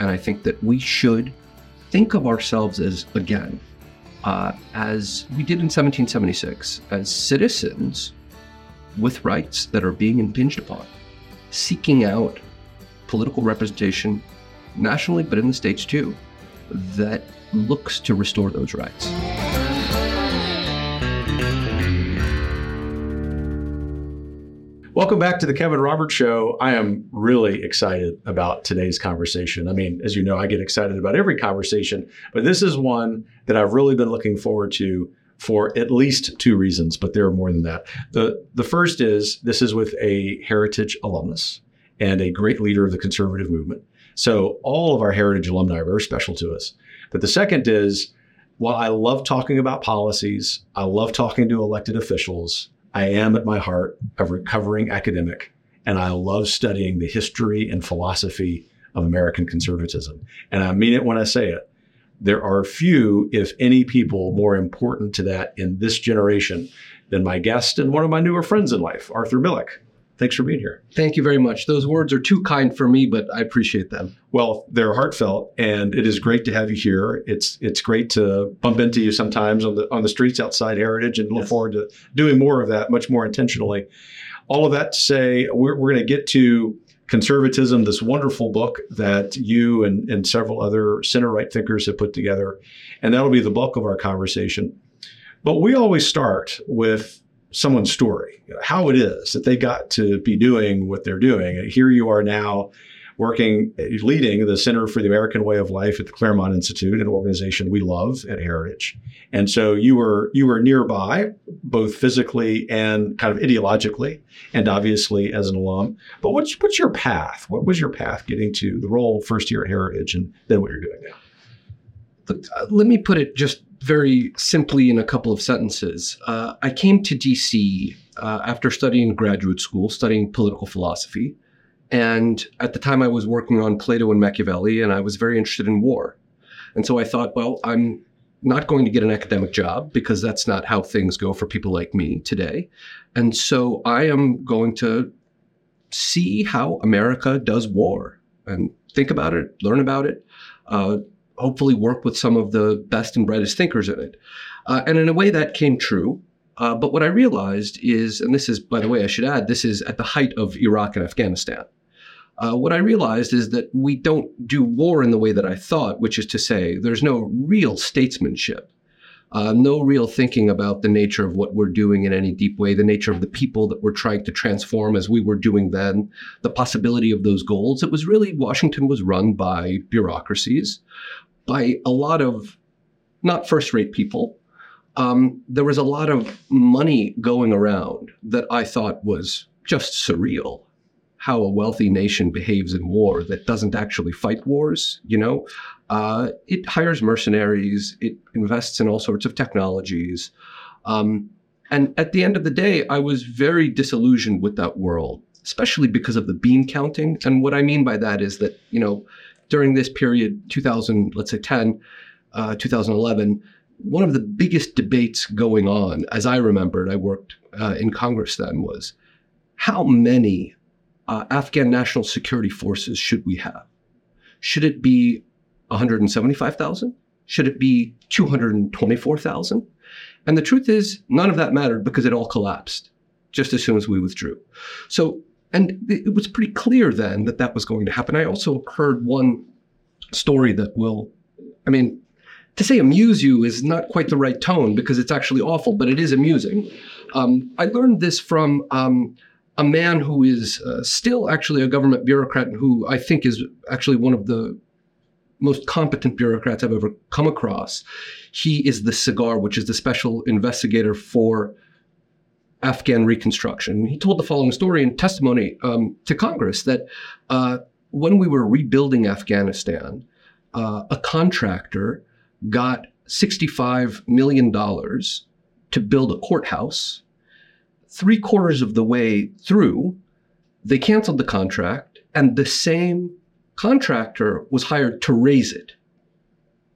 And I think that we should think of ourselves as, again, as we did in 1776, as citizens with rights that are being impinged upon, seeking out political representation nationally, but in the states too, that looks to restore those rights. Welcome back to the Kevin Roberts Show. I am really excited about today's conversation. I mean, as you know, I get excited about every conversation, but this is one that I've really been looking forward to for at least two reasons, but there are more than that. The first is, this is with a Heritage alumnus and a great leader of the conservative movement. So all of our Heritage alumni are very special to us. But the second is, while I love talking about policies, I love talking to elected officials, I am at my heart a recovering academic, and I love studying the history and philosophy of American conservatism. And I mean it when I say it. There are few, if any, people more important to that in this generation than my guest and one of my newer friends in life, Arthur Milikh. Thanks for being here. Thank you very much. Those words are too kind for me, but I appreciate them. Well, they're heartfelt, and it is great to have you here. It's great to bump into you sometimes on the streets outside Heritage, and look forward to doing more of that, much more intentionally. All of that to say, we're going to get to Conservatism, this wonderful book that you and several other center-right thinkers have put together, and that'll be the bulk of our conversation. But we always start with someone's story, how it is that they got to be doing what they're doing. And here you are now leading the Center for the American Way of Life at the Claremont Institute, an organization we love at Heritage. And so you were nearby, both physically and kind of ideologically, and obviously as an alum. But what's your path? What was your path getting to the role first year at Heritage, and then what you're doing now? Let me put it just very simply in a couple of sentences. I came to DC after studying graduate school, studying political philosophy. And at the time I was working on Plato and Machiavelli, and I was very interested in war. And so I thought, well, I'm not going to get an academic job because that's not how things go for people like me today. And so I am going to see how America does war and think about it, learn about it, hopefully work with some of the best and brightest thinkers in it. And in a way that came true. But what I realized is, and this is, by the way, I should add, this is at the height of Iraq and Afghanistan. What I realized is that we don't do war in the way that I thought, which is to say there's no real statesmanship, no real thinking about the nature of what we're doing in any deep way, the nature of the people that we're trying to transform as we were doing then, the possibility of those goals. It was really, Washington was run by bureaucracies, by a lot of not first-rate people. There was a lot of money going around that I thought was just surreal, how a wealthy nation behaves in war that doesn't actually fight wars, you know? It hires mercenaries, it invests in all sorts of technologies. And at the end of the day, I was very disillusioned with that world, especially because of the bean counting. And what I mean by that is that, you know, during this period, 2011, one of the biggest debates going on, as I remembered, I worked in Congress then, was how many Afghan national security forces should we have? Should it be 175,000? Should it be 224,000? And the truth is, none of that mattered because it all collapsed just as soon as we withdrew. So, and it was pretty clear then that that was going to happen. I also heard one story that will, I mean, to say amuse you is not quite the right tone because it's actually awful, but it is amusing. I learned this from a man who is still actually a government bureaucrat, who I think is actually one of the most competent bureaucrats I've ever come across. He is the SIGAR, which is the special investigator for Afghan reconstruction. He told the following story in testimony to Congress that when we were rebuilding Afghanistan, a contractor got $65 million to build a courthouse. 3/4 of the way through, they canceled the contract, and the same contractor was hired to raise it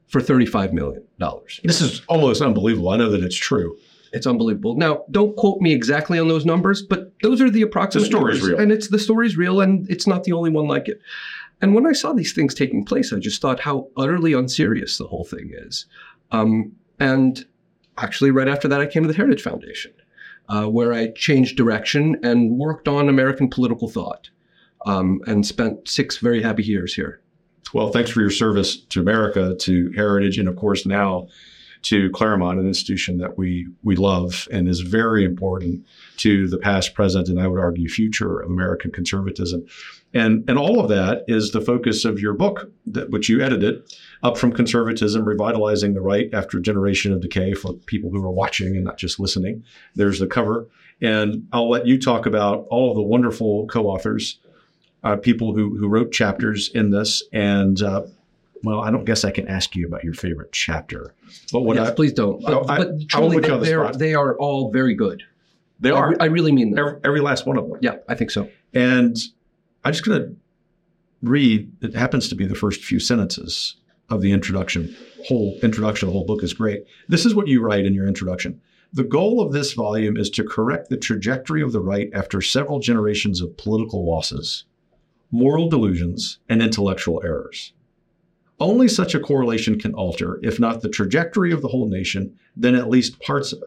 for $35 million. This is almost unbelievable. I know that it's true. It's unbelievable. Now, don't quote me exactly on those numbers, but those are the approximate numbers. The story's real. And it's the story's real, and it's not the only one like it. And when I saw these things taking place, I just thought how utterly unserious the whole thing is. And actually, right after that, I came to the Heritage Foundation, where I changed direction and worked on American political thought, and spent 6 very happy years here. Well, thanks for your service to America, to Heritage, and of course now to Claremont, an institution that we love and is very important to the past, present, and I would argue future of American conservatism. And all of that is the focus of your book, which you edited, Up from Conservatism, Revitalizing the Right After a Generation of Decay, for people who are watching and not just listening. There's the cover. And I'll let you talk about all of the wonderful co-authors, people who wrote chapters in this. And well, I don't guess I can ask you about your favorite chapter. But what? Yes, please don't. But truly, they are all very good. They are. I really mean that. Every last one of them. Yeah, I think so. And I'm just going to read, it happens to be the first few sentences of the introduction. The whole book is great. This is what you write in your introduction. The goal of this volume is to correct the trajectory of the right after several generations of political losses, moral delusions, and intellectual errors. Only such a correlation can alter, if not the trajectory of the whole nation, then at least parts of it.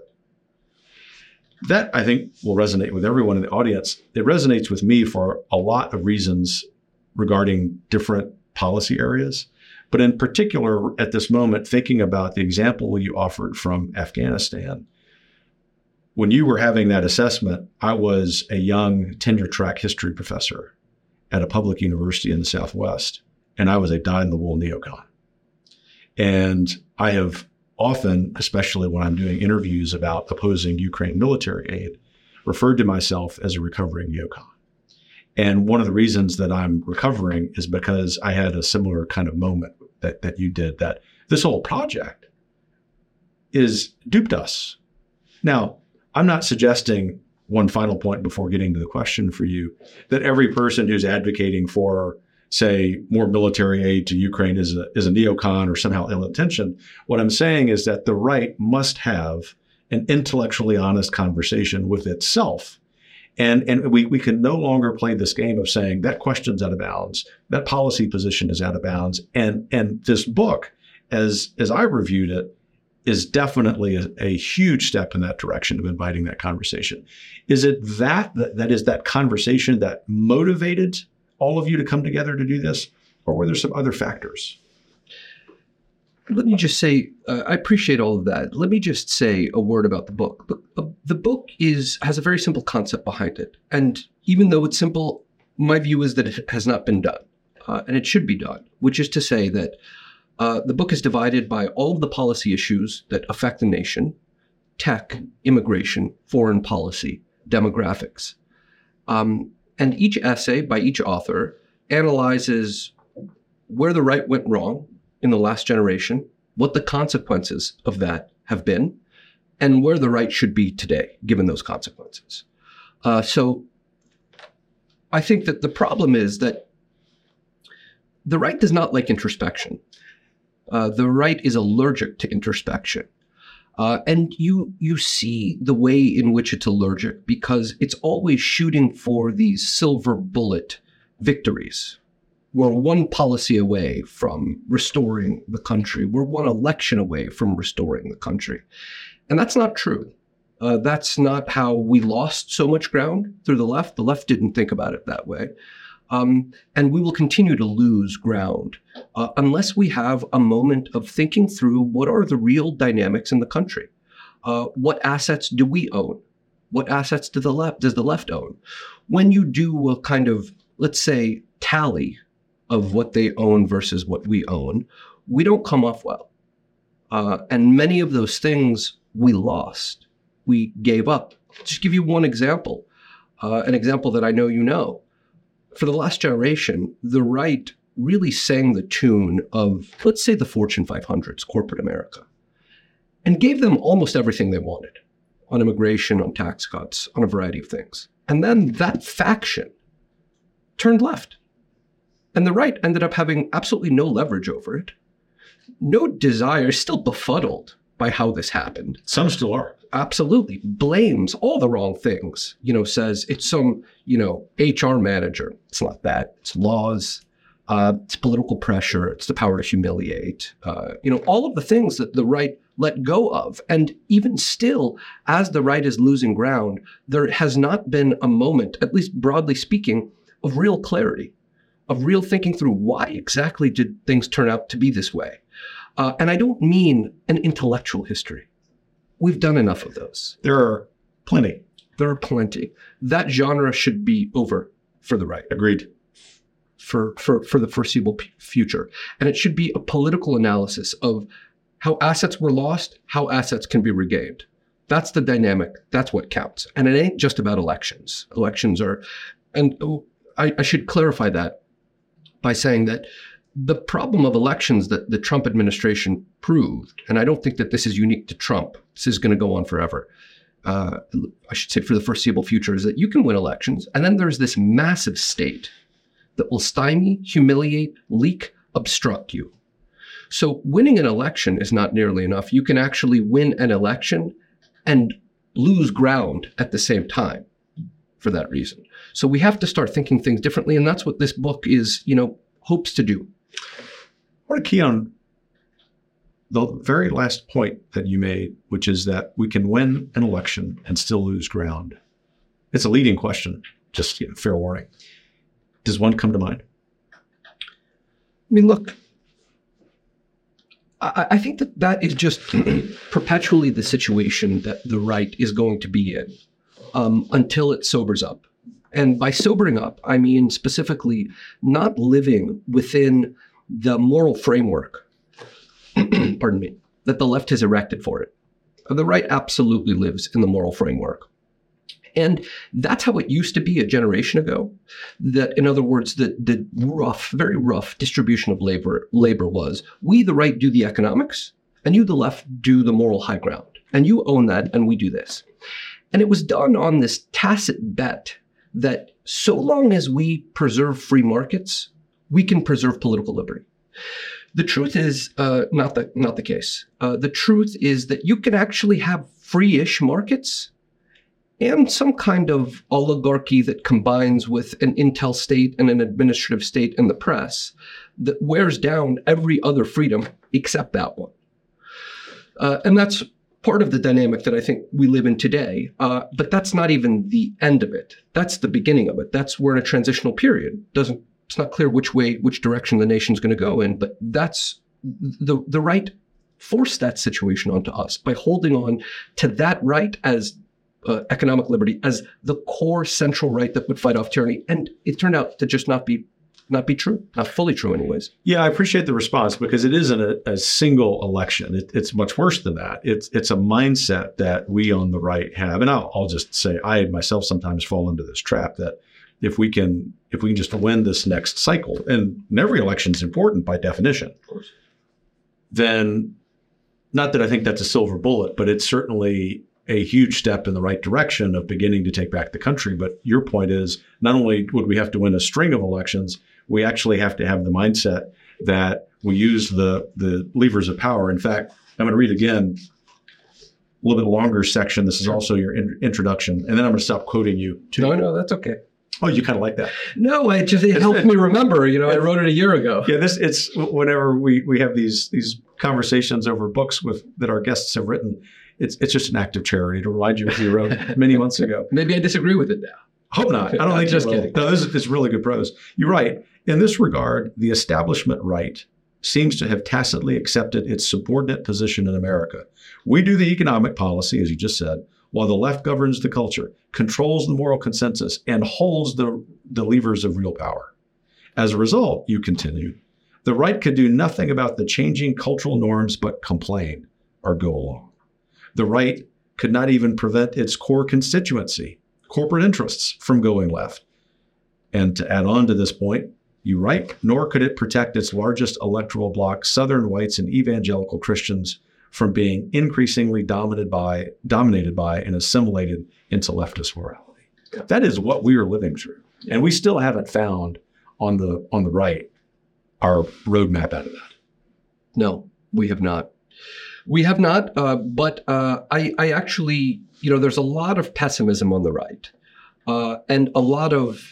That, I think, will resonate with everyone in the audience. It resonates with me for a lot of reasons regarding different policy areas. But in particular, at this moment, thinking about the example you offered from Afghanistan, when you were having that assessment, I was a young tenure-track history professor at a public university in the Southwest, and I was a die-in-the-wool neocon. And I have often, especially when I'm doing interviews about opposing Ukraine military aid, referred to myself as a recovering neocon. And one of the reasons that I'm recovering is because I had a similar kind of moment that you did, that this whole project is duped us. Now, I'm not suggesting, one final point before getting to the question for you, that every person who's advocating for, say, more military aid to Ukraine is a neocon or somehow ill-intentioned. What I'm saying is that the right must have an intellectually honest conversation with itself. And we can no longer play this game of saying that question's out of bounds, that policy position is out of bounds. And this book, as I reviewed it, is definitely a huge step in that direction of inviting that conversation. Is it that is that conversation that motivated all of you to come together to do this, or were there some other factors? Let me just say, I appreciate all of that. Let me just say a word about the book. The book has a very simple concept behind it. And even though it's simple, my view is that it has not been done, and it should be done, which is to say that the book is divided by all of the policy issues that affect the nation: tech, immigration, foreign policy, demographics. And each essay by each author analyzes where the right went wrong in the last generation, what the consequences of that have been, and where the right should be today, given those consequences. So I think that the problem is that the right does not like introspection. The right is allergic to introspection. And you see the way in which it's allergic because it's always shooting for these silver bullet victories. We're one policy away from restoring the country. We're one election away from restoring the country. And that's not true. That's not how we lost so much ground through the left. The left didn't think about it that way. And we will continue to lose ground unless we have a moment of thinking through what are the real dynamics in the country. What assets do we own? What assets does the left own? When you do a kind of, let's say, tally of what they own versus what we own, we don't come off well. And many of those things we lost, we gave up. I'll just give you one example, an example that I know you know. For the last generation, the right really sang the tune of, let's say, the Fortune 500s, corporate America, and gave them almost everything they wanted on immigration, on tax cuts, on a variety of things. And then that faction turned left. And the right ended up having absolutely no leverage over it, no desire, still befuddled by how this happened. Some still are. Absolutely. Blames all the wrong things, says it's some, HR manager. It's not that. It's laws. It's political pressure. It's the power to humiliate. All of the things that the right let go of. And even still, as the right is losing ground, there has not been a moment, at least broadly speaking, of real clarity, of real thinking through why exactly did things turn out to be this way. And I don't mean an intellectual history. We've done enough of those. There are plenty. That genre should be over for the right. Agreed. For the foreseeable future. And it should be a political analysis of how assets were lost, how assets can be regained. That's the dynamic. That's what counts. And it ain't just about elections. Elections are, and I should clarify that by saying that the problem of elections that the Trump administration proved, and I don't think that this is unique to Trump, this is going to go on forever, I should say for the foreseeable future, is that you can win elections, and then there's this massive state that will stymie, humiliate, leak, obstruct you. So winning an election is not nearly enough. You can actually win an election and lose ground at the same time for that reason. So we have to start thinking things differently, and that's what this book is, hopes to do. I want to key on the very last point that you made, which is that we can win an election and still lose ground. It's a leading question, just fair warning. Does one come to mind? Look, I think that is just perpetually the situation that the right is going to be in until it sobers up. And by sobering up, I mean specifically not living within the moral framework, pardon me, that the left has erected for it. The right absolutely lives in the moral framework. And that's how it used to be a generation ago. That, in other words, the rough, very rough distribution of labor was, we, the right, do the economics, and you, the left, do the moral high ground. And you own that, and we do this. And it was done on this tacit bet that so long as we preserve free markets, we can preserve political liberty. The truth is not the case. The truth is that you can actually have free-ish markets and some kind of oligarchy that combines with an intel state and an administrative state and the press that wears down every other freedom except that one. And that's part of the dynamic that I think we live in today. But that's not even the end of it. That's the beginning of it. We're in a transitional period. It's not clear which direction the nation's going to go in, but that's the right forced that situation onto us by holding on to that right as economic liberty as the core central right that would fight off tyranny. And it turned out to just not be true, not fully true anyways. Yeah, I appreciate the response because it isn't a single election. It's much worse than that. It's a mindset that we on the right have. And I'll just say I myself sometimes fall into this trap that if we can just win this next cycle, and every election is important by definition, of course, then not that I think that's a silver bullet, but it's certainly a huge step in the right direction of beginning to take back the country. But your point is, not only would we have to win a string of elections, we actually have to have the mindset that we use the levers of power. In fact, I'm going to read again a little bit longer section. This is also your introduction. And then I'm going to stop quoting you too. No, that's okay. Oh, you kind of like that. No, it helped me remember. I wrote it a year ago. Yeah, it's whenever we have these conversations over books that our guests have written, it's just an act of charity to remind you of what you wrote many months ago. Maybe I disagree with it now. Hope not. I don't think just kidding. No, this is really good prose. You're right. In this regard, the establishment right seems to have tacitly accepted its subordinate position in America. We do the economic policy, as you just said, while the left governs the culture, controls the moral consensus, and holds the levers of real power. As a result, you continue, the right could do nothing about the changing cultural norms but complain or go along. The right could not even prevent its core constituency, corporate interests, from going left. And to add on to this point, you write, nor could it protect its largest electoral bloc, Southern whites and evangelical Christians, from being increasingly dominated by and assimilated into leftist morality. That is what we are living through. And we still haven't found on the right our roadmap out of that. No, we have not. We have not, but I actually, there's a lot of pessimism on the right and a lot of,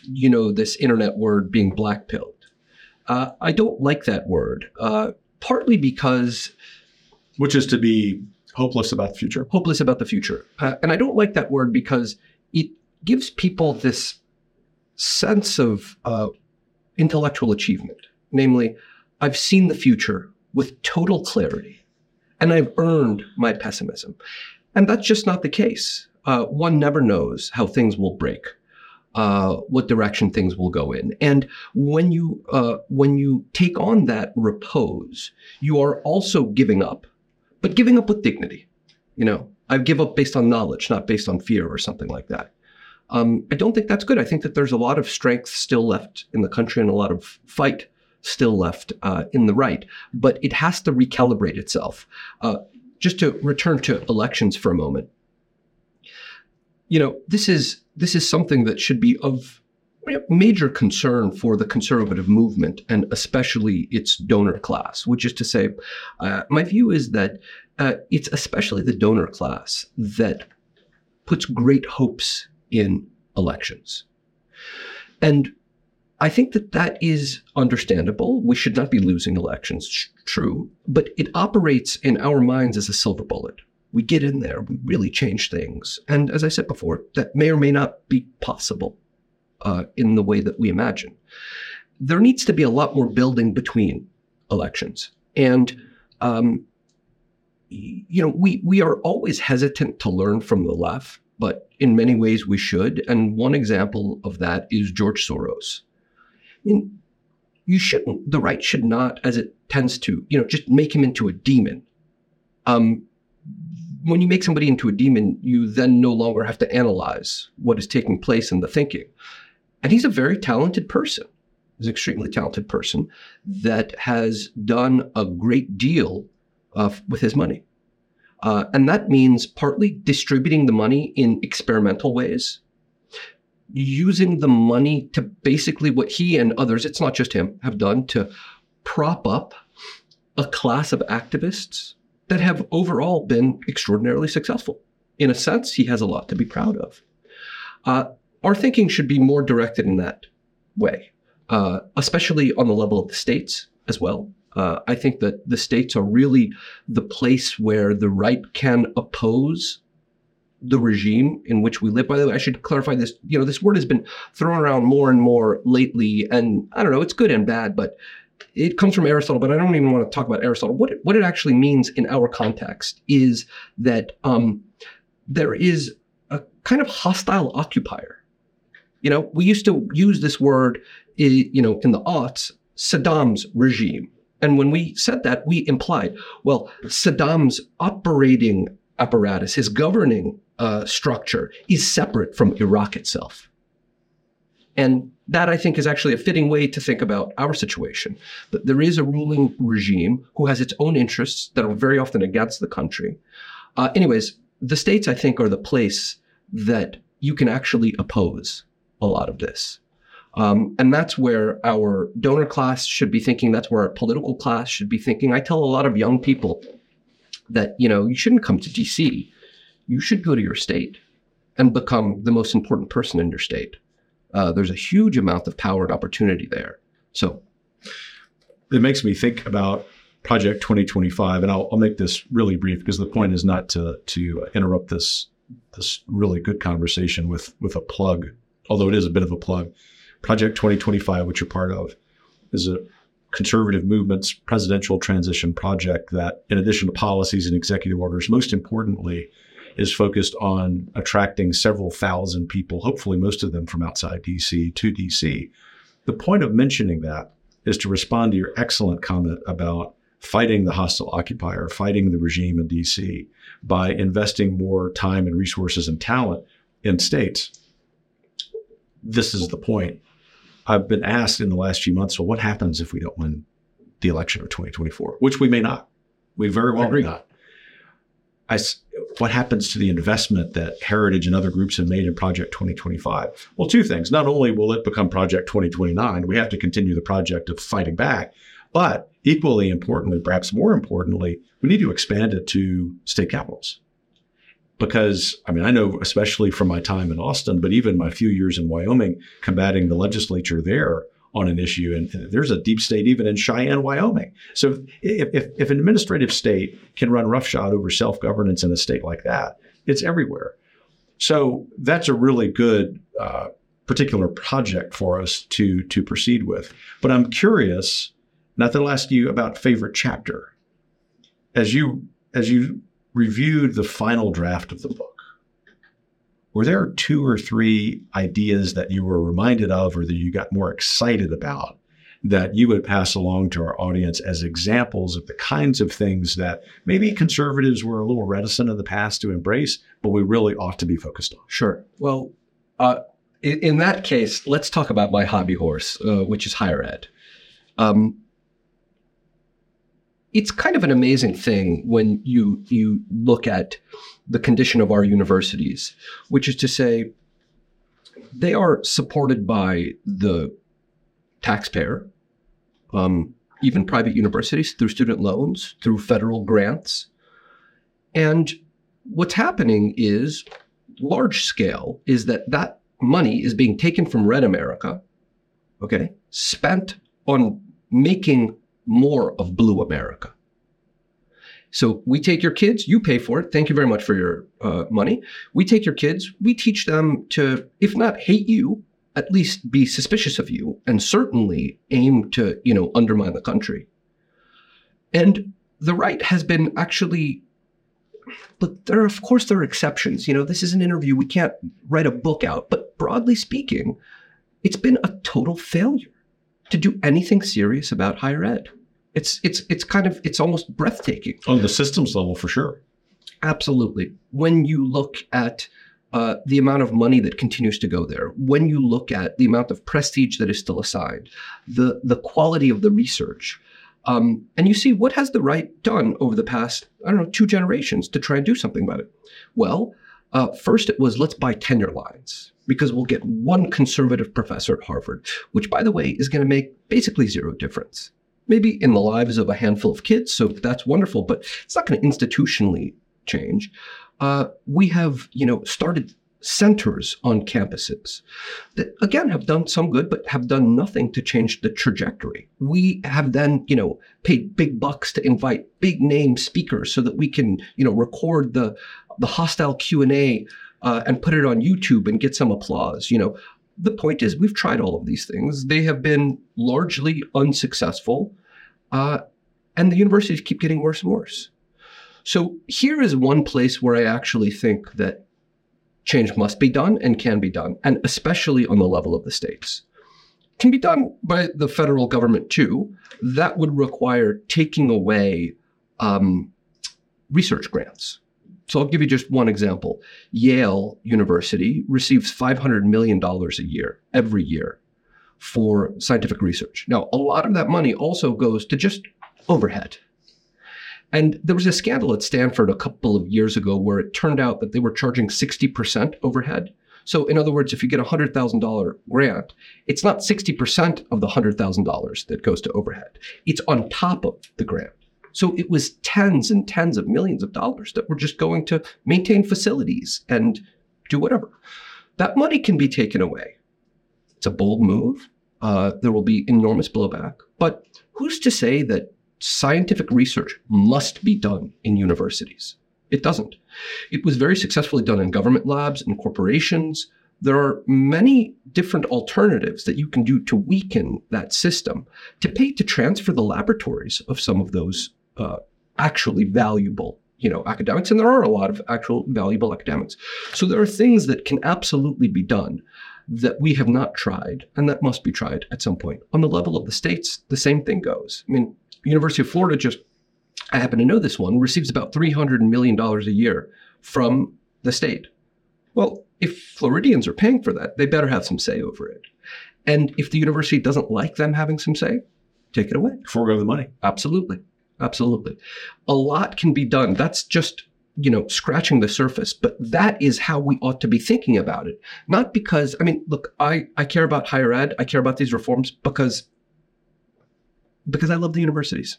this internet word being blackpilled. I don't like that word, partly because... Which is to be hopeless about the future. Hopeless about the future. And I don't like that word because it gives people this sense of intellectual achievement. Namely, I've seen the future with total clarity, and I've earned my pessimism. And that's just not the case. One never knows how things will break, what direction things will go in. And when you take on that repose, you are also giving up, but giving up with dignity. You know, I give up based on knowledge, not based on fear or something like that. I don't think that's good. I think that there's a lot of strength still left in the country and a lot of fight still left in the right, but it has to recalibrate itself. Just to return to elections for a moment. You know, this is something that should be of major concern for the conservative movement and especially its donor class, which is to say, my view is that it's especially the donor class that puts great hopes in elections. And I think that that is understandable. We should not be losing elections, true, but it operates in our minds as a silver bullet. We get in there, we really change things. And as I said before, that may or may not be possible in the way that we imagine. There needs to be a lot more building between elections. And, you know, we are always hesitant to learn from the left, but in many ways we should. And one example of that is George Soros. I mean, the right should not, as it tends to, you know, just make him into a demon. When you make somebody into a demon, you then no longer have to analyze what is taking place in the thinking. And he's a very talented person. He's an extremely talented person that has done a great deal with his money. And that means partly distributing the money in experimental ways, using the money to basically what he and others, it's not just him, have done to prop up a class of activists that have overall been extraordinarily successful. In a sense, he has a lot to be proud of. Our thinking should be more directed in that way, especially on the level of the states as well. I think that the states are really the place where the right can oppose the regime in which we live. By the way, I should clarify this. You know, this word has been thrown around more and more lately, and I don't know, it's good and bad, but it comes from Aristotle, but I don't even want to talk about Aristotle. What it actually means in our context is that there is a kind of hostile occupier. You know, we used to use this word, you know, in the aughts, Saddam's regime. And when we said that, we implied, well, Saddam's operating apparatus, his governing structure is separate from Iraq itself. And that, I think, is actually a fitting way to think about our situation. That there is a ruling regime who has its own interests that are very often against the country. Anyways, the states, I think, are the place that you can actually oppose a lot of this. And that's where our donor class should be thinking. That's where our political class should be thinking. I tell a lot of young people that, you know, you shouldn't come to DC. You should go to your state and become the most important person in your state. There's a huge amount of power and opportunity there. So it makes me think about Project 2025, and I'll make this really brief because the point is not to interrupt this really good conversation with a plug, although it is a bit of a plug. Project 2025, which you're part of, is a conservative movement's presidential transition project that, in addition to policies and executive orders, most importantly, is focused on attracting several thousand people, hopefully most of them from outside DC, to DC. The point of mentioning that is to respond to your excellent comment about fighting the hostile occupier, fighting the regime in DC by investing more time and resources and talent in states. This is the point. I've been asked in the last few months, well, what happens if we don't win the election of 2024? Which we may not. We very well agree. What happens to the investment that Heritage and other groups have made in Project 2025? Well, two things. Not only will it become Project 2029, we have to continue the project of fighting back, but equally importantly, perhaps more importantly, we need to expand it to state capitals. Because, I mean, I know, especially from my time in Austin, but even my few years in Wyoming, combating the legislature there, on an issue. And there's a deep state even in Cheyenne, Wyoming. So if an administrative state can run roughshod over self-governance in a state like that, it's everywhere. So that's a really good particular project for us to proceed with. But I'm curious, Nathan, I'll ask you about favorite chapter. As you reviewed the final draft of the book, were there two or three ideas that you were reminded of or that you got more excited about that you would pass along to our audience as examples of the kinds of things that maybe conservatives were a little reticent in the past to embrace, but we really ought to be focused on? Sure. Well, in that case, let's talk about my hobby horse, which is higher ed. It's kind of an amazing thing when you look at the condition of our universities, which is to say they are supported by the taxpayer, even private universities, through student loans, through federal grants. And what's happening is large scale is that money is being taken from Red America, okay, spent on making more of Blue America. So we take your kids, you pay for it. Thank you very much for your money. We take your kids, we teach them to, if not hate you, at least be suspicious of you, and certainly aim to, undermine the country. And the right has been actually, look, of course there are exceptions. This is an interview, we can't write a book out, but broadly speaking, it's been a total failure to do anything serious about higher ed. It's almost breathtaking. On the systems level, for sure. Absolutely. When you look at the amount of money that continues to go there, when you look at the amount of prestige that is still assigned, the quality of the research, and you see what has the right done over the past, two generations to try and do something about it. Well, first it was, let's buy tenure lines because we'll get one conservative professor at Harvard, which, by the way, is going to make basically zero difference, maybe in the lives of a handful of kids. So that's wonderful, but it's not going to institutionally change. We have, started centers on campuses that, again, have done some good, but have done nothing to change the trajectory. We have then, paid big bucks to invite big name speakers so that we can, record the hostile Q&A and put it on YouTube and get some applause. The point is we've tried all of these things. They have been largely unsuccessful, and the universities keep getting worse and worse. So here is one place where I actually think that change must be done and can be done, and especially on the level of the states. It can be done by the federal government too. That would require taking away research grants. So I'll give you just one example. Yale University receives $500 million a year, every year, for scientific research. Now, a lot of that money also goes to just overhead. And there was a scandal at Stanford a couple of years ago where it turned out that they were charging 60% overhead. So in other words, if you get a $100,000 grant, it's not 60% of the $100,000 that goes to overhead. It's on top of the grant. So it was tens and tens of millions of dollars that were just going to maintain facilities and do whatever. That money can be taken away. It's a bold move. There will be enormous blowback. But who's to say that scientific research must be done in universities? It doesn't. It was very successfully done in government labs and corporations. There are many different alternatives that you can do to weaken that system, to pay to transfer the laboratories of some of those actually valuable, academics. And there are a lot of actual valuable academics. So there are things that can absolutely be done that we have not tried and that must be tried at some point. On the level of the states, the same thing goes. I mean, University of Florida, I happen to know this one, receives about $300 million a year from the state. Well, if Floridians are paying for that, they better have some say over it. And if the university doesn't like them having some say, take it away. Forego the money. Absolutely. Absolutely. A lot can be done. That's just, scratching the surface. But that is how we ought to be thinking about it. Not because, I care about higher ed. I care about these reforms because I love the universities,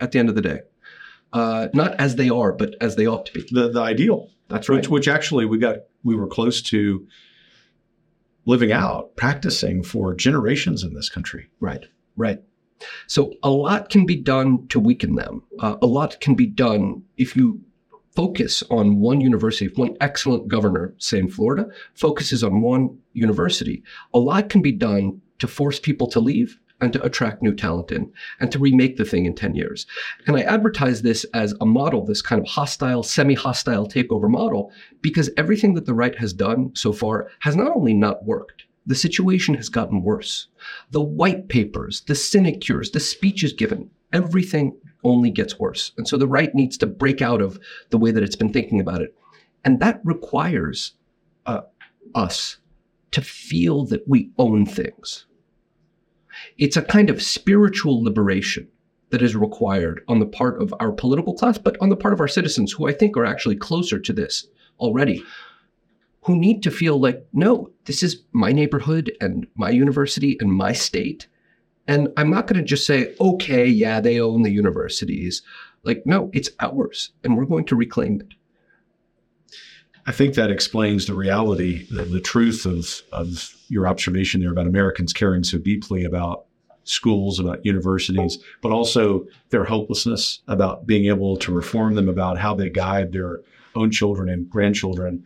at the end of the day. Not as they are, but as they ought to be. The ideal. That's right. Which actually we were close to living out, practicing for generations in this country. Right, right. So a lot can be done to weaken them. A lot can be done if you focus on one university. If one excellent governor, say in Florida, focuses on one university, a lot can be done to force people to leave and to attract new talent in and to remake the thing in 10 years. And I advertise this as a model, this kind of hostile, semi-hostile takeover model, because everything that the right has done so far has not only not worked, the situation has gotten worse. The white papers, the sinecures, the speeches given, everything only gets worse. And so the right needs to break out of the way that it's been thinking about it. And that requires us to feel that we own things. It's a kind of spiritual liberation that is required on the part of our political class, but on the part of our citizens, who I think are actually closer to this already, who need to feel like, no, this is my neighborhood and my university and my state. And I'm not going to just say, okay, yeah, they own the universities. Like, no, it's ours, and we're going to reclaim it. I think that explains the reality, the truth of your observation there about Americans caring so deeply about schools, about universities, but also their hopelessness about being able to reform them, about how they guide their own children and grandchildren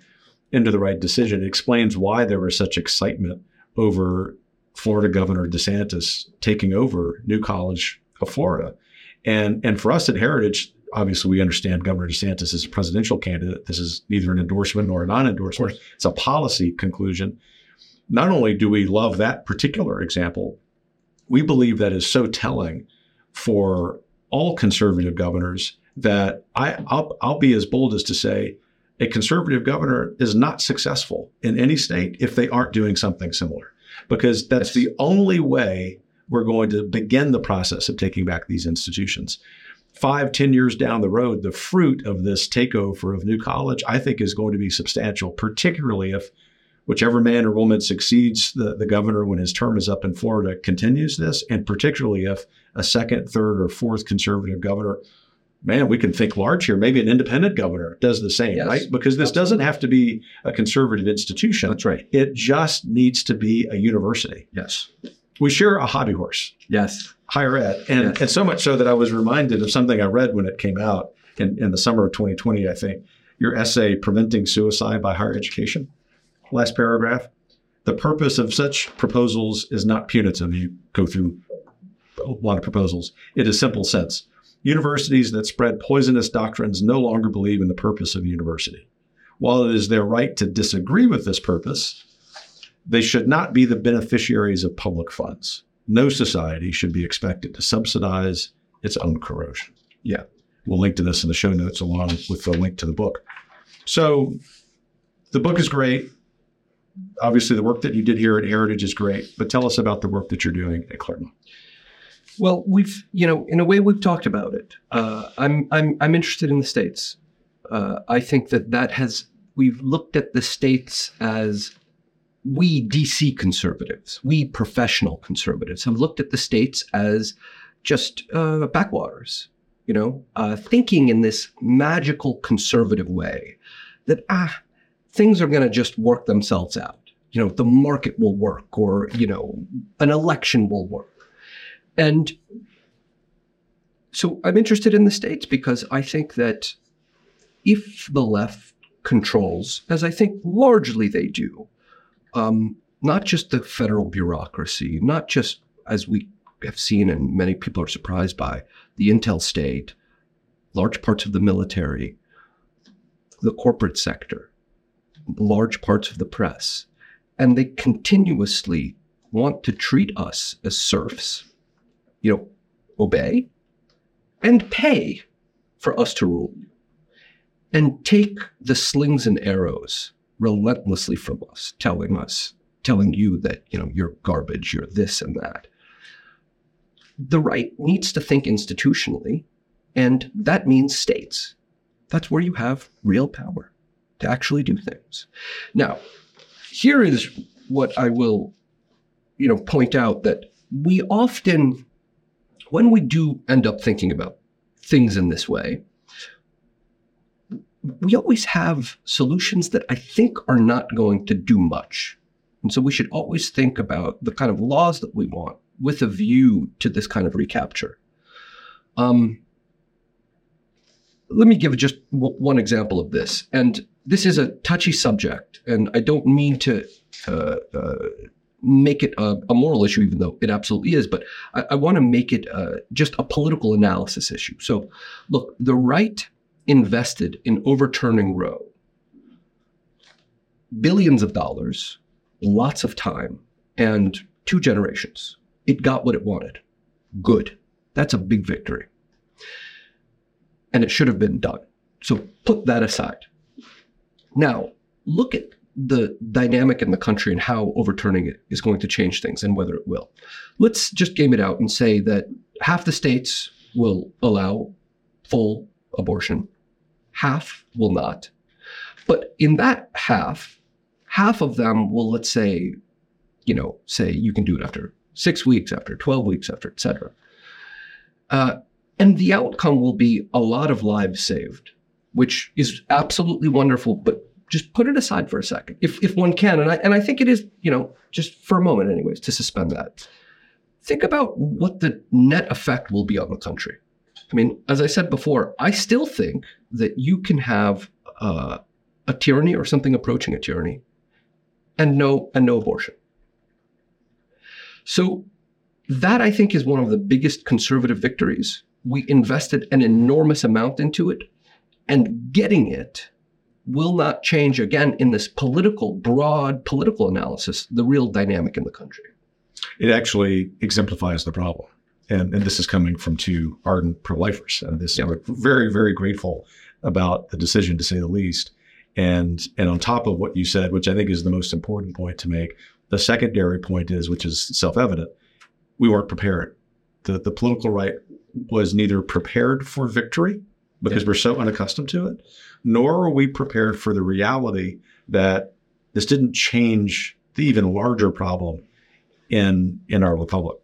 into the right decision. It explains why there was such excitement over Florida Governor DeSantis taking over New College of Florida. And for us at Heritage, obviously, we understand Governor DeSantis is a presidential candidate. This is neither an endorsement nor a non-endorsement. It's a policy conclusion. Not only do we love that particular example, we believe that is so telling for all conservative governors that I'll be as bold as to say a conservative governor is not successful in any state if they aren't doing something similar, because that's the only way we're going to begin the process of taking back these institutions. 5-10 years down the road, the fruit of this takeover of New College, I think, is going to be substantial, particularly if whichever man or woman succeeds the governor when his term is up in Florida continues this, and particularly if a second, third, or fourth conservative governor, man, we can think large here, maybe an independent governor does the same, yes, right? Because this doesn't have to be a conservative institution. That's right. It just needs to be a university. Yes. We share a hobby horse. Yes. Higher ed. And, yes, and so much so that I was reminded of something I read when it came out in the summer of 2020, I think, your essay, Preventing Suicide by Higher Education. Last paragraph. The purpose of such proposals is not punitive. You go through a lot of proposals. It is simple sense. Universities that spread poisonous doctrines no longer believe in the purpose of the university. While it is their right to disagree with this purpose, they should not be the beneficiaries of public funds. No society should be expected to subsidize its own corrosion. Yeah. We'll link to this in the show notes along with the link to the book. So the book is great. Obviously, the work that you did here at Heritage is great, but tell us about the work that you're doing at Claremont. Well, we've, you know, in a way we've talked about it. I'm interested in the states. I think that has, we've looked at the states as, we DC conservatives, we professional conservatives, have looked at the states as just backwaters, you know, thinking in this magical conservative way that things are going to just work themselves out. You know, the market will work, or, you know, an election will work. And so I'm interested in the states because I think that if the left controls, as I think largely they do, not just the federal bureaucracy, not just, as we have seen and many people are surprised by, the intel state, large parts of the military, the corporate sector, large parts of the press. And they continuously want to treat us as serfs, you know, obey and pay for us to rule and take the slings and arrows relentlessly from us, telling you that, you know, you're garbage, you're this and that. The right needs to think institutionally, and that means states. That's where you have real power to actually do things. Now, here is what I will, you know, point out, that we often, when we do end up thinking about things in this way, we always have solutions that I think are not going to do much. And so we should always think about the kind of laws that we want with a view to this kind of recapture. Let me give just one example of this. And this is a touchy subject, and I don't mean to make it a moral issue, even though it absolutely is, but I want to make it just a political analysis issue. So look, the right invested in overturning Roe billions of dollars, lots of time, and 2 generations. It got what it wanted. Good. That's a big victory. And it should have been done. So put that aside. Now, look at the dynamic in the country and how overturning it is going to change things and whether it will. Let's just game it out and say that half the states will allow full abortion, half will not. But in that half of them will, let's say, you know, say you can do it after 6 weeks, after 12 weeks, after et cetera. And the outcome will be a lot of lives saved, which is absolutely wonderful, but just put it aside for a second, if one can. And I think it is, you know, just for a moment anyways, to suspend that. Think about what the net effect will be on the country. I mean, as I said before, I still think that you can have a tyranny or something approaching a tyranny and no abortion. So that, I think, is one of the biggest conservative victories. We invested an enormous amount into it, and getting it will not change, again, in this broad political analysis, the real dynamic in the country. It actually exemplifies the problem. And this is coming from 2 ardent pro-lifers. And this is very, very grateful about the decision, to say the least. And on top of what you said, which I think is the most important point to make, the secondary point is, which is self-evident, we weren't prepared. The political right was neither prepared for victory, because we're so unaccustomed to it, nor were we prepared for the reality that this didn't change the even larger problem in our republic.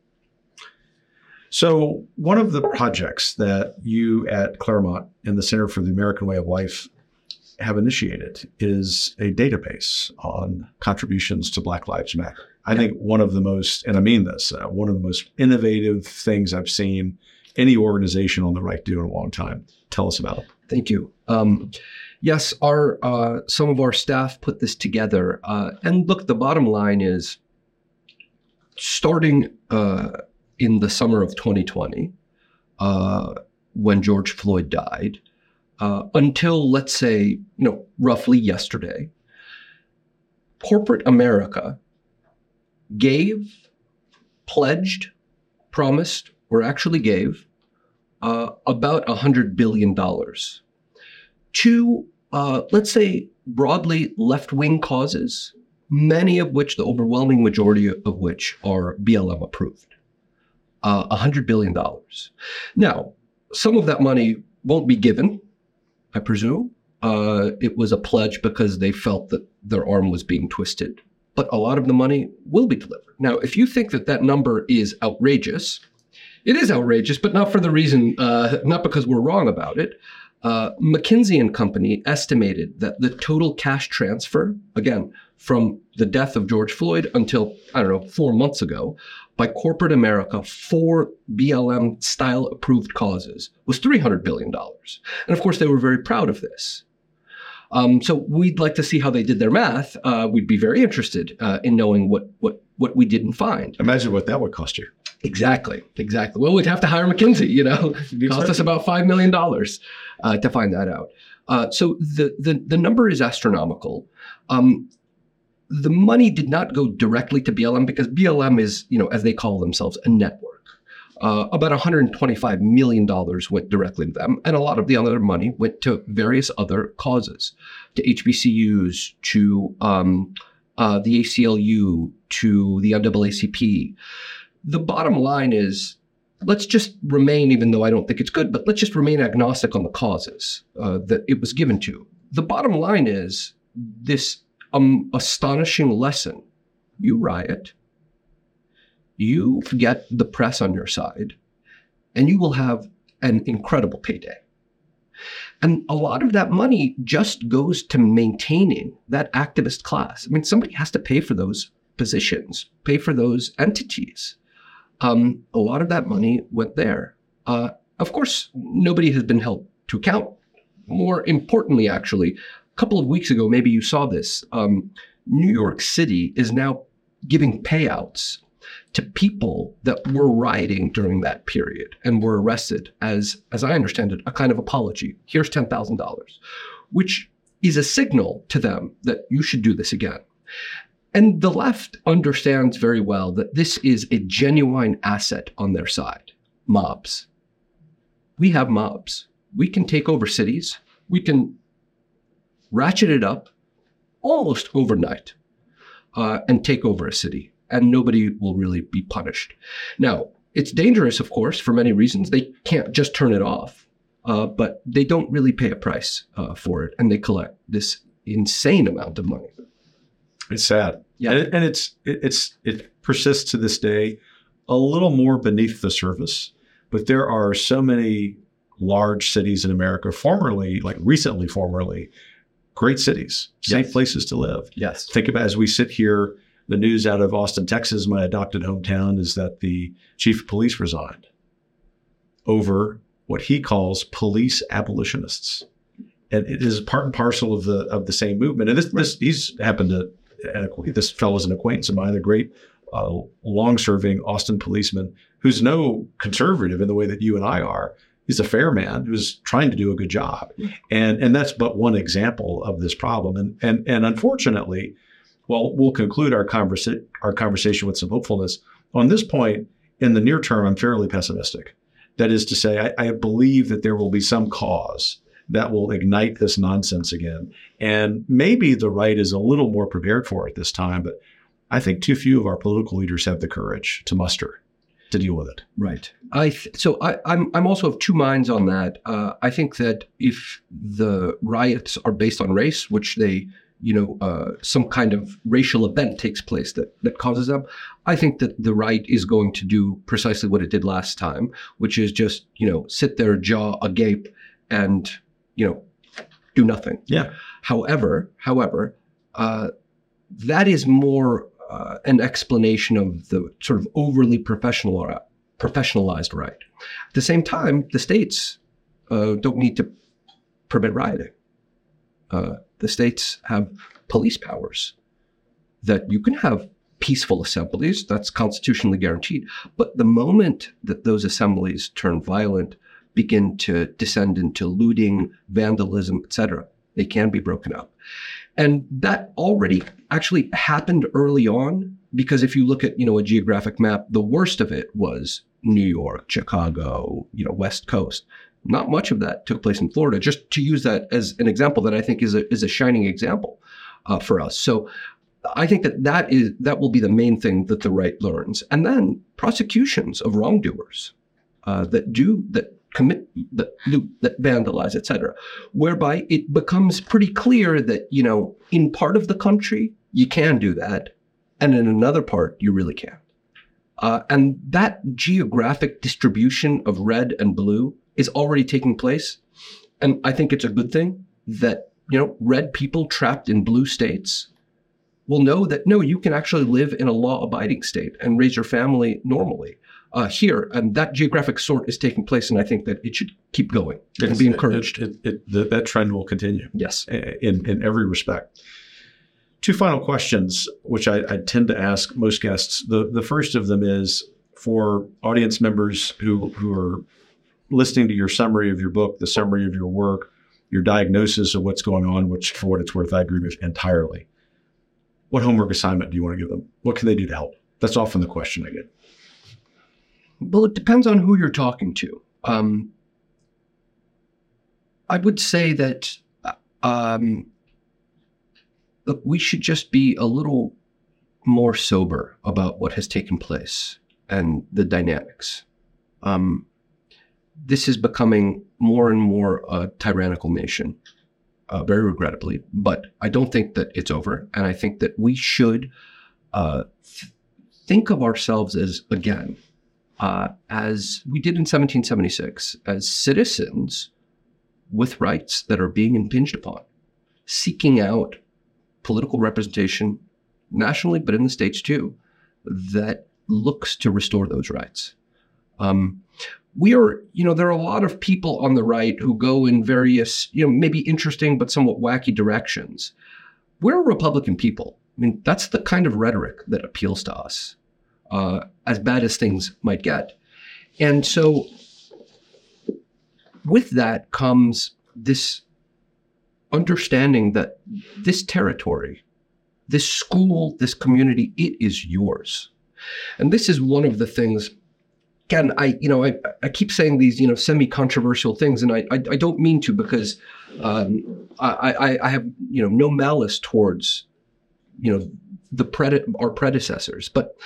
So one of the projects that you at Claremont and the Center for the American Way of Life have initiated is a database on contributions to Black Lives Matter. I think one of the most, and I mean this, one of the most innovative things I've seen any organization on the right do in a long time. Tell us about it. Thank you. Yes, some of our staff put this together. And look, the bottom line is, starting in the summer of 2020, when George Floyd died, until, let's say, you know, roughly yesterday, corporate America pledged, promised, or actually gave about $100 billion to, let's say, broadly left-wing causes, many of which, the overwhelming majority of which, are BLM approved. $100 billion. Now, some of that money won't be given, I presume. It was a pledge because they felt that their arm was being twisted. But a lot of the money will be delivered. Now, if you think that that number is outrageous, it is outrageous, but not for the reason, not because we're wrong about it. McKinsey and Company estimated that the total cash transfer, again, from the death of George Floyd until, I don't know, 4 months ago, by corporate America for BLM-style approved causes was $300 billion. And of course, they were very proud of this. So we'd like to see how they did their math. We'd be very interested in knowing what we didn't find. Imagine what that would cost you. Exactly. Well, we'd have to hire McKinsey, you know. Cost us about $5 million to find that out. So the number is astronomical. The money did not go directly to BLM because BLM is, you know, as they call themselves, a network. About $125 million went directly to them, and a lot of the other money went to various other causes, to HBCUs, to the ACLU, to the NAACP. The bottom line is, let's just remain, even though I don't think it's good, but let's just remain agnostic on the causes that it was given to. The bottom line is this astonishing lesson. You riot, you get the press on your side, and you will have an incredible payday. And a lot of that money just goes to maintaining that activist class. I mean, somebody has to pay for those positions, pay for those entities. A lot of that money went there. Of course, nobody has been held to account. More importantly, actually, a couple of weeks ago, maybe you saw this, New York City is now giving payouts to people that were rioting during that period and were arrested as I understand it, a kind of apology. Here's $10,000, which is a signal to them that you should do this again. And the left understands very well that this is a genuine asset on their side, mobs. We have mobs. We can take over cities. We can ratchet it up almost overnight and take over a city. And nobody will really be punished. Now, it's dangerous, of course, for many reasons. They can't just turn it off, but they don't really pay a price for it. And they collect this insane amount of money. It's sad. Yeah. And it persists to this day, a little more beneath the surface. But there are so many large cities in America, formerly, great cities, safe places to live. Yes. Think about as we sit here, the news out of Austin, Texas, my adopted hometown, is that the chief of police resigned over what he calls police abolitionists. And it is part and parcel of the same movement. And this fellow's an acquaintance of mine, a great long-serving Austin policeman who's no conservative in the way that you and I are. He's a fair man who's trying to do a good job. And that's but one example of this problem. And unfortunately, well, we'll conclude our conversation with some hopefulness. On this point, in the near term, I'm fairly pessimistic. That is to say, I believe that there will be some cause that will ignite this nonsense again. And maybe the right is a little more prepared for it this time, but I think too few of our political leaders have the courage to muster to deal with it. Right. I'm also of two minds on that. I think that if the riots are based on race, which they some kind of racial event takes place that causes them, I think that the right is going to do precisely what it did last time, which is just, sit there, jaw agape and, do nothing. Yeah. However, that is more an explanation of the sort of overly professionalized right. At the same time, the states don't need to permit rioting. The states have police powers that you can have peaceful assemblies. That's constitutionally guaranteed. But the moment that those assemblies turn violent, begin to descend into looting, vandalism, etc., they can be broken up. And that already actually happened early on, because if you look at, a geographic map, the worst of it was New York, Chicago, West Coast. Not much of that took place in Florida, just to use that as an example that I think is a shining example for us. So I think that will be the main thing that the right learns. And then prosecutions of wrongdoers that vandalize, et cetera, whereby it becomes pretty clear that, in part of the country, you can do that. And in another part, you really can't. And that geographic distribution of red and blue is already taking place. And I think it's a good thing that, red people trapped in blue states will know that, no, you can actually live in a law-abiding state and raise your family normally here. And that geographic sort is taking place. And I think that it should keep going and be encouraged. That trend will continue. Yes. In every respect. Two final questions, which I tend to ask most guests. The first of them is for audience members who are listening to your summary of your book, the summary of your work, your diagnosis of what's going on, which for what it's worth, I agree with entirely. What homework assignment do you want to give them? What can they do to help? That's often the question I get. Well, it depends on who you're talking to. I would say that we should just be a little more sober about what has taken place and the dynamics. This is becoming more and more a tyrannical nation, very regrettably, but I don't think that it's over. And I think that we should think of ourselves as we did in 1776, as citizens with rights that are being impinged upon, seeking out political representation nationally, but in the states too, that looks to restore those rights. We are, there are a lot of people on the right who go in various, maybe interesting but somewhat wacky directions. We're Republican people. I mean, that's the kind of rhetoric that appeals to us, as bad as things might get. And so with that comes this understanding that this territory, this school, this community, it is yours. And this is one of the things, again, I keep saying these, semi-controversial things, and I don't mean to, because I have, no malice towards, our predecessors. But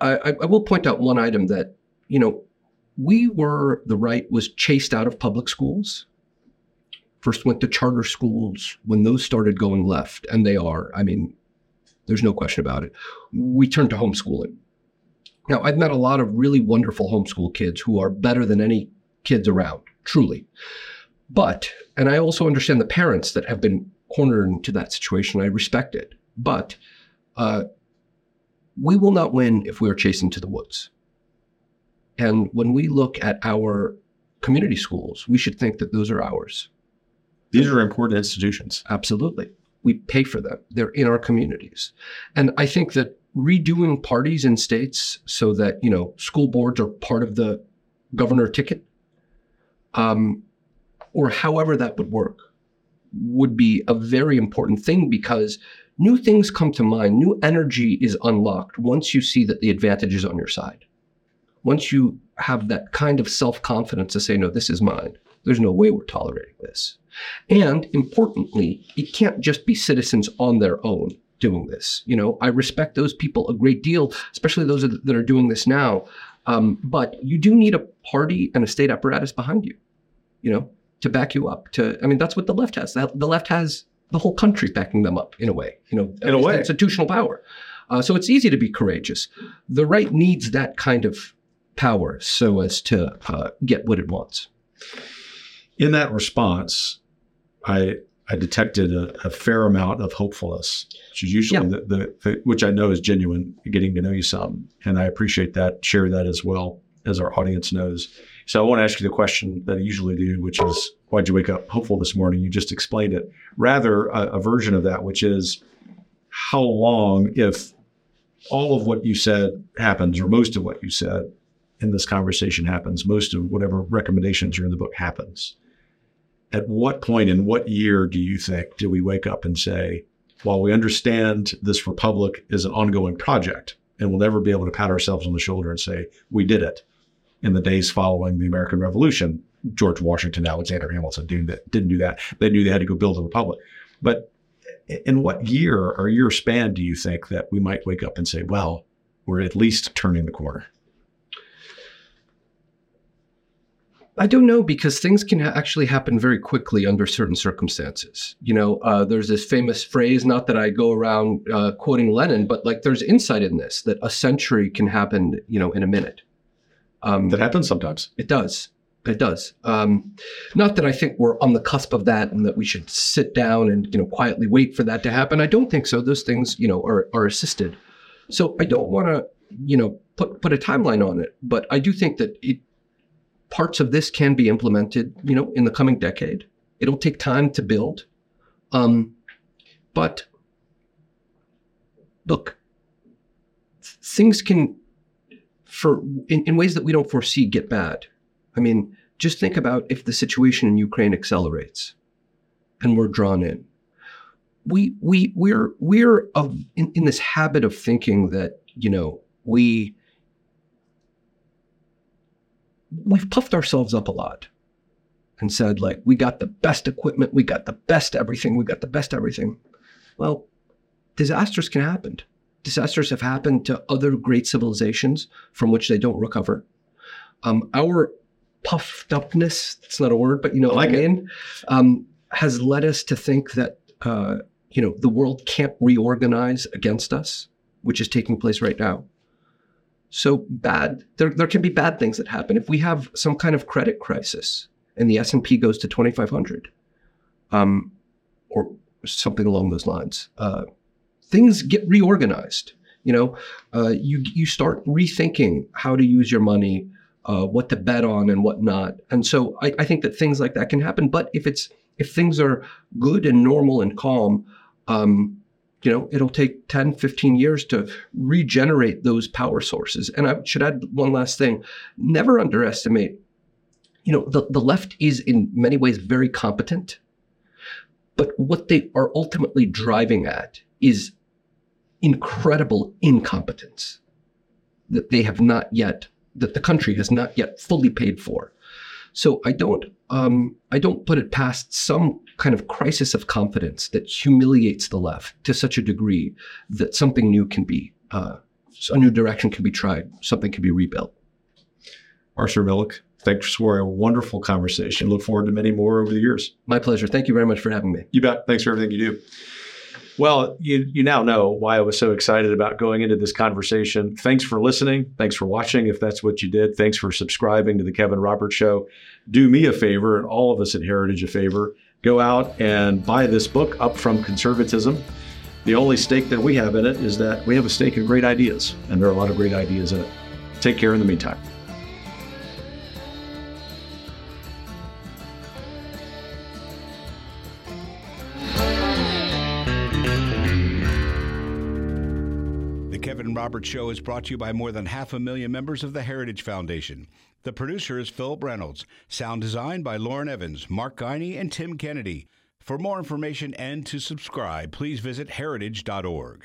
I will point out one item that, the right was chased out of public schools. First went to charter schools when those started going left, and they are. I mean, there's no question about it. We turned to homeschooling. Now, I've met a lot of really wonderful homeschool kids who are better than any kids around, truly. But, and I also understand the parents that have been cornered into that situation. I respect it. But we will not win if we are chased into the woods. And when we look at our community schools, we should think that those are ours. These are important institutions. Absolutely. We pay for them. They're in our communities. And I think that redoing parties in states so that, school boards are part of the governor ticket, or however that would work, would be a very important thing, because new things come to mind. New energy is unlocked once you see that the advantage is on your side. Once you have that kind of self-confidence to say, no, this is mine. There's no way we're tolerating this. And importantly, it can't just be citizens on their own doing this. I respect those people a great deal, especially those that are doing this now. But you do need a party and a state apparatus behind you, to back you up. That's what the left has. The left has the whole country backing them up in a way, in a way, institutional power. So it's easy to be courageous. The right needs that kind of power so as to get what it wants. In that response, I detected a fair amount of hopefulness, which is usually which I know is genuine, getting to know you some. And I appreciate that, share that as well as our audience knows. So I want to ask you the question that I usually do, which is, why'd you wake up hopeful this morning? You just explained it. Rather, a version of that, which is, how long, if all of what you said happens, or most of what you said in this conversation happens, most of whatever recommendations are in the book happens, at what point in what year do you think do we wake up and say, while we understand this republic is an ongoing project and we'll never be able to pat ourselves on the shoulder and say, we did it, in the days following the American Revolution, George Washington, Alexander Hamilton didn't do that. They knew they had to go build a republic. But in what year or year span do you think that we might wake up and say, well, we're at least turning the corner? I don't know, because things can actually happen very quickly under certain circumstances. There's this famous phrase, not that I go around quoting Lenin, but like there's insight in this, that a century can happen, in a minute. That happens sometimes. It does. Not that I think we're on the cusp of that and that we should sit down and, quietly wait for that to happen. I don't think so. Those things, are assisted. So I don't want to, put a timeline on it, but I do think that parts of this can be implemented, in the coming decade. It'll take time to build. But look, things can, in ways that we don't foresee, get bad. I mean, just think about if the situation in Ukraine accelerates and we're drawn in. We're in this habit of thinking that, we've puffed ourselves up a lot and said, like, we got the best equipment, we got the best everything. Well, disasters can happen. Disasters have happened to other great civilizations from which they don't recover. Our puffed upness, it's not a word, but has led us to think that, the world can't reorganize against us, which is taking place right now. So bad, there can be bad things that happen. If we have some kind of credit crisis and the S&P goes to 2,500, or something along those lines, things get reorganized. You know, you start rethinking how to use your money, what to bet on and what not. And so I think that things like that can happen. But if things are good and normal and calm, you know, it'll take 10, 15 years to regenerate those power sources. And I should add one last thing. Never underestimate, you know, the left is in many ways very competent, but what they are ultimately driving at is incredible incompetence that they have not yet, that the country has not yet fully paid for. So I don't put it past some kind of crisis of confidence that humiliates the left to such a degree that something new can be, a new direction can be tried, something can be rebuilt. Arthur Milikh, thanks for a wonderful conversation. Look forward to many more over the years. My pleasure. Thank you very much for having me. You bet. Thanks for everything you do. Well, you now know why I was so excited about going into this conversation. Thanks for listening. Thanks for watching, if that's what you did. Thanks for subscribing to The Kevin Roberts Show. Do me a favor, and all of us at Heritage a favor. Go out and buy this book, Up From Conservatism. The only stake that we have in it is that we have a stake in great ideas, and there are a lot of great ideas in it. Take care in the meantime. Robert Show is brought to you by more than 500,000 members of the Heritage Foundation. The producer is Phil Reynolds. Sound design by Lauren Evans, Mark Guiney, and Tim Kennedy. For more information and to subscribe, please visit heritage.org.